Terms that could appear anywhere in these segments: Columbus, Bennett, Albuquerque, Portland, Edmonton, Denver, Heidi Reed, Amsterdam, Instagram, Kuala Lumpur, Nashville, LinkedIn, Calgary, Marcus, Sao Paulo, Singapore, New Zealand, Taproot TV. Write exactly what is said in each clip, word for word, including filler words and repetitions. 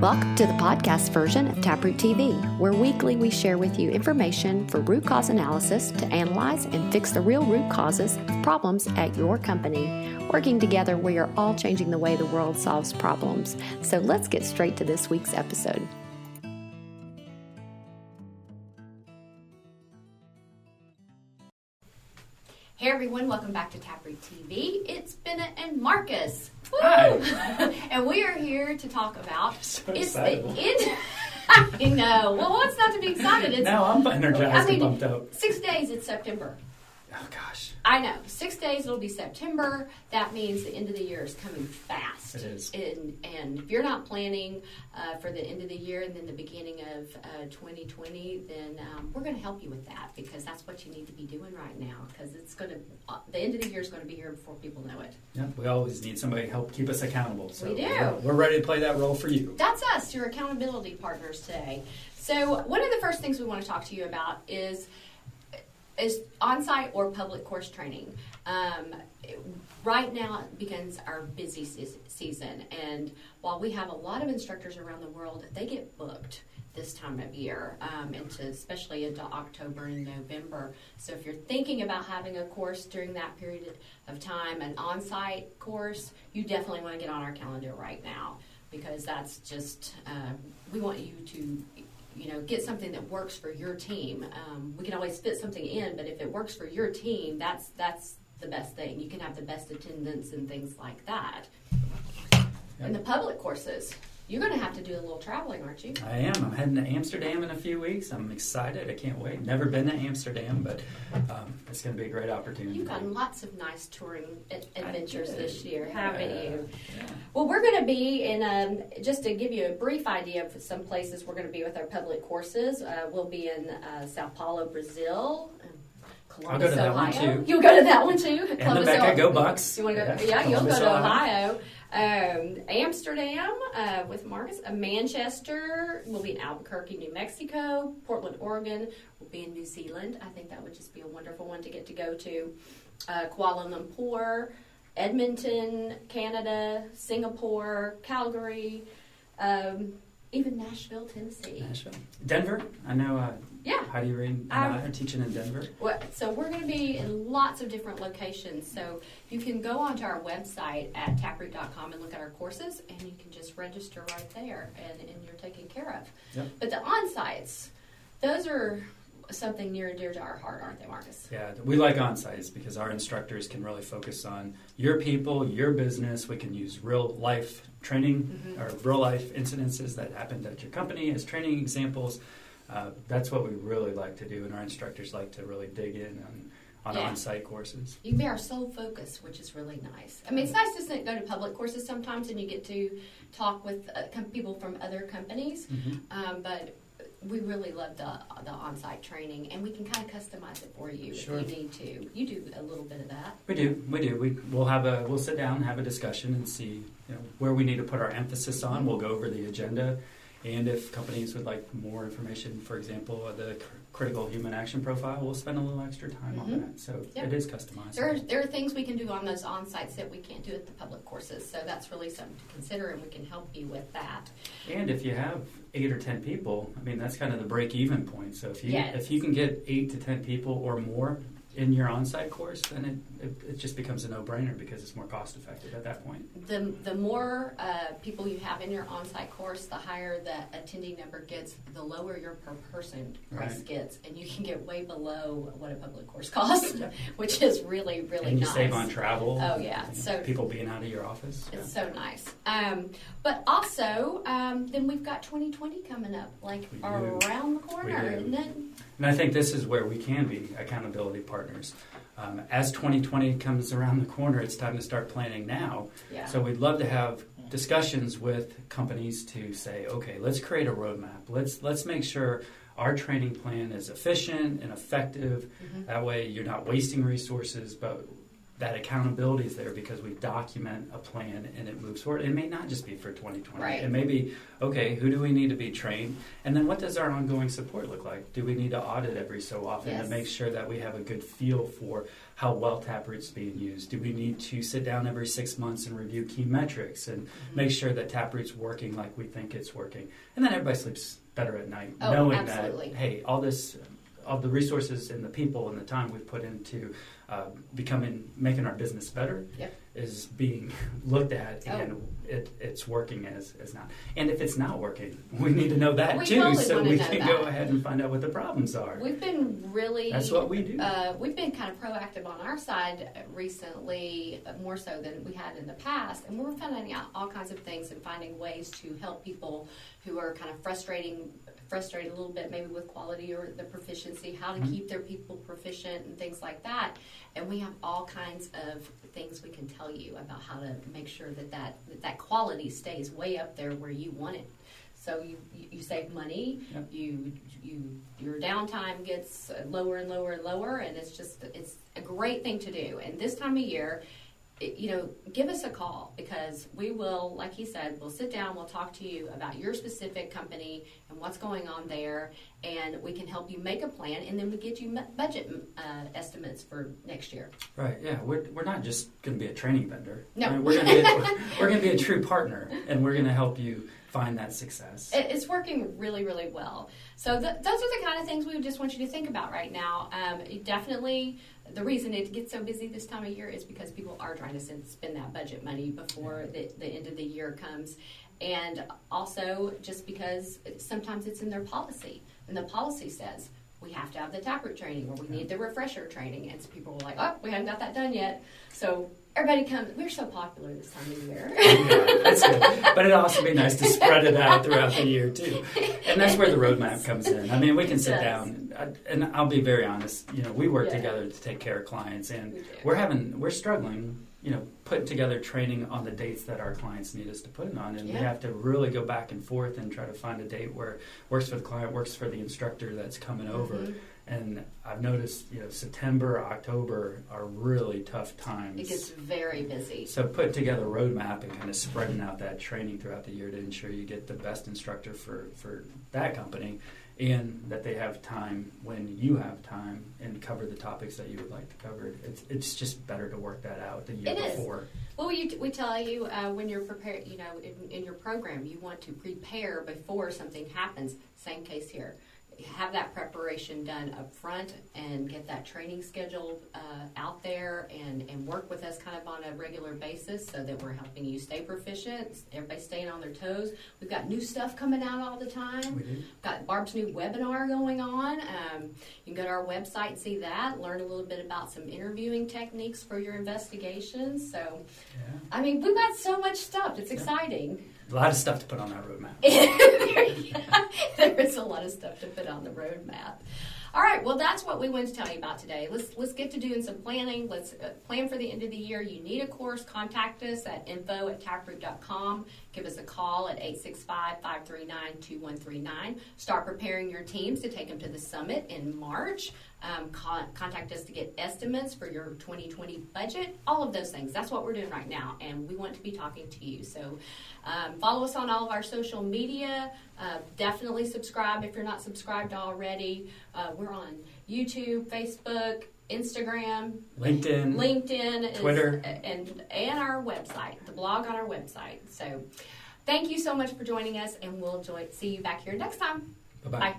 Welcome to the podcast version of Taproot T V, where weekly we share with you information for root cause analysis to analyze and fix the real root causes of problems at your company. Working together, we are all changing the way the world solves problems. So let's get straight to this week's episode. Hey everyone, welcome back to Taproot T V. It's Bennett and Marcus. Woo! Hi. And we are here to talk about so it's excitable. the end. I know. Well, what's not to be excited? It's, now I'm energized I mean, and pumped up. Six days, it's September. Oh gosh. I know. Six days, it'll be September. That means the end of the year is coming fast. It is. And, and if you're not planning uh, for the end of the year and then the beginning of uh, twenty twenty, then um, we're going to help you with that because that's what you need to be doing right now because it's going to uh, the end of the year is going to be here before people know it. Yeah, we always need somebody to help keep us accountable. So we do. We're, we're ready to play that role for you. That's us, your accountability partners today. So one of the first things we want to talk to you about is is on-site or public course training. Um, it, right now begins our busy se- season, and while we have a lot of instructors around the world, they get booked this time of year, um, into, especially into October and November. So if you're thinking about having a course during that period of time, an on-site course, you definitely want to get on our calendar right now because that's just, uh, we want you to you know, get something that works for your team. Um, we can always fit something in, but if it works for your team, that's that's the best thing. You can have the best attendance and things like that. Yep. And the public courses, you're going to have to do a little traveling, aren't you? I am. I'm heading to Amsterdam in a few weeks. I'm excited. I can't wait. Never been to Amsterdam, but um, it's going to be a great opportunity. You've gotten lots of nice touring a- adventures this year, haven't yeah. you? Yeah. Well, we're going to be in, um, just to give you a brief idea of some places we're going to be with our public courses, uh, we'll be in uh, Sao Paulo, Brazil. Columbus, I'll go to Ohio. That one too. You'll go to that one too. And Columbus, the Becca, Ohio. Go Bucks. You want to go? Yeah, yeah Columbus, you'll go to Ohio. Um, Amsterdam uh, with Marcus. Uh, Manchester. We'll be in Albuquerque, New Mexico. Portland, Oregon. We'll be in New Zealand. I think that would just be a wonderful one to get to go to. Uh, Kuala Lumpur, Edmonton, Canada, Singapore, Calgary. Um, Even Nashville, Tennessee. Nashville. Denver. I know uh, yeah. Heidi Reed and I are teaching in Denver. Well, so we're going to be in lots of different locations. So you can go onto our website at taproot dot com and look at our courses, and you can just register right there, and, and you're taken care of. Yep. But the on-sites, those are something near and dear to our heart, aren't they, Marcus? Yeah, we like on-sites because our instructors can really focus on your people, your business. We can use real-life training mm-hmm. or real-life incidences that happened at your company as training examples. Uh, that's what we really like to do, and our instructors like to really dig in on, on yeah. on-site courses. You can be our sole focus, which is really nice. I mean, it's nice to go to public courses sometimes, and you get to talk with uh, people from other companies, mm-hmm. um, but we really love the the on-site training, and we can kind of customize it for you sure. if you need to. You do a little bit of that. We do, we do. We we'll have a we'll sit down, and have a discussion, and see you know, where we need to put our emphasis on. We'll go over the agenda, and if companies would like more information, for example, the cr- critical human action profile, we'll spend a little extra time mm-hmm. on that. So yep. it is customized. There are, there are things we can do on those on-sites that we can't do at the public courses. So that's really something to consider, and we can help you with that. And if you have eight or ten people, I mean, that's kind of the break-even point. So if you yes. if you can get eight to ten people or more in your on-site course, then it, it, it just becomes a no-brainer because it's more cost-effective at that point. The the more uh, people you have in your on-site course, the higher the attendee number gets, the lower your per-person price right. gets, and you can get way below what a public course costs, which is really, really nice. And you nice. save on travel. Oh, yeah. And, so you know, people being out of your office. It's yeah. so nice. Um, but also, um, then we've got twenty twenty coming up, like around the corner, isn't it? And I think this is where we can be accountability partners. Um, as twenty twenty comes around the corner, it's time to start planning now. Yeah. So we'd love to have discussions with companies to say, okay, let's create a roadmap. Let's let's make sure our training plan is efficient and effective. Mm-hmm. That way you're not wasting resources, but that accountability is there because we document a plan and it moves forward. It may not just be for twenty twenty. Right. It may be, okay, who do we need to be trained? And then what does our ongoing support look like? Do we need to audit every so often yes. to make sure that we have a good feel for how well Taproot's being used? Do we need to sit down every six months and review key metrics and mm-hmm. make sure that Taproot's working like we think it's working? And then everybody sleeps better at night oh, knowing absolutely. That, hey, all this... of the resources and the people and the time we've put into uh, becoming, making our business better yep. is being looked at oh. and it, it's working as, as not. And if it's not working, we need to know that we too totally so we can that. Go ahead and find out what the problems are. We've been really... That's what we do. Uh, we've been kind of proactive on our side recently, more so than we had in the past. And we're finding out all kinds of things and finding ways to help people who are kind of frustrating frustrated a little bit maybe with quality or the proficiency, how to mm-hmm. keep their people proficient and things like that. And we have all kinds of things we can tell you about how to make sure that that, that, that quality stays way up there where you want it. So you, you save money, yep. you you your downtime gets lower and lower and lower, and it's just it's a great thing to do. And this time of year, it, you know, give us a call because we will, like he said, we'll sit down, we'll talk to you about your specific company and what's going on there, and we can help you make a plan, and then we get you budget uh, estimates for next year. Right, yeah, we're, we're not just going to be a training vendor. No. I mean, we're going to we're going to be a true partner, and we're going to help you find that success. It's working really, really well. So th- those are the kind of things we just want you to think about right now. Um, definitely, the reason it gets so busy this time of year is because people are trying to send, spend that budget money before the, the end of the year comes. And also just because sometimes it's in their policy. And the policy says, we have to have the Taproot training or we need the refresher training. And so people were like, oh, we haven't got that done yet. So everybody comes. We're so popular this time of year. Yeah, that's good. But it'd also be nice to spread it out throughout the year, too. And that's where the roadmap comes in. I mean, we can sit yes. down, and, I, and I'll be very honest. You know, we work yeah. together to take care of clients, and we we're having we're struggling, you know, putting together training on the dates that our clients need us to put it on. And yeah. we have to really go back and forth and try to find a date where works for the client, works for the instructor that's coming over. Mm-hmm. And I've noticed, you know, September, October are really tough times. It gets very busy. So put together a roadmap and kind of spreading out that training throughout the year to ensure you get the best instructor for, for that company and that they have time when you have time and cover the topics that you would like to cover. It's it's just better to work that out the year it before. Is. Well, we, we tell you uh, when you're prepared, you know, in, in your program, you want to prepare before something happens. Same case here. Have that preparation done up front and get that training schedule uh, out there and, and work with us kind of on a regular basis so that we're helping you stay proficient, everybody's staying on their toes. We've got new stuff coming out all the time. We do. Got Barb's new webinar going on. Um, you can go to our website and see that, learn a little bit about some interviewing techniques for your investigations. So, yeah. I mean, we've got so much stuff. It's yeah. exciting. A lot of stuff to put on that roadmap. yeah, there is a lot of stuff to put on the roadmap. All right, well, that's what we wanted to tell you about today. Let's let's get to doing some planning. Let's plan for the end of the year. You need a course, contact us at info at taproot dot com. Give us a call at eight six five, five three nine, two one three nine. Start preparing your teams to take them to the summit in March. Um, con- contact us to get estimates for your twenty twenty budget, all of those things. That's what we're doing right now, and we want to be talking to you. So um, follow us on all of our social media. Uh, definitely subscribe if you're not subscribed already. Uh, we're on YouTube, Facebook, Instagram, LinkedIn, LinkedIn, Twitter, is, and and our website, the blog on our website. So, thank you so much for joining us, and we'll joy- see you back here next time. Bye-bye. Bye.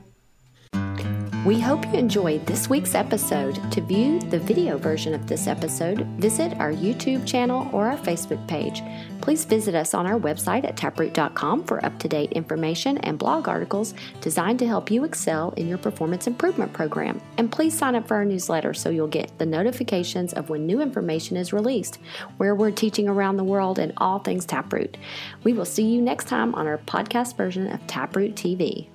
We hope you enjoyed this week's episode. To view the video version of this episode, visit our YouTube channel or our Facebook page. Please visit us on our website at taproot dot com for up-to-date information and blog articles designed to help you excel in your performance improvement program. And please sign up for our newsletter so you'll get the notifications of when new information is released, where we're teaching around the world and all things Taproot. We will see you next time on our podcast version of Taproot T V.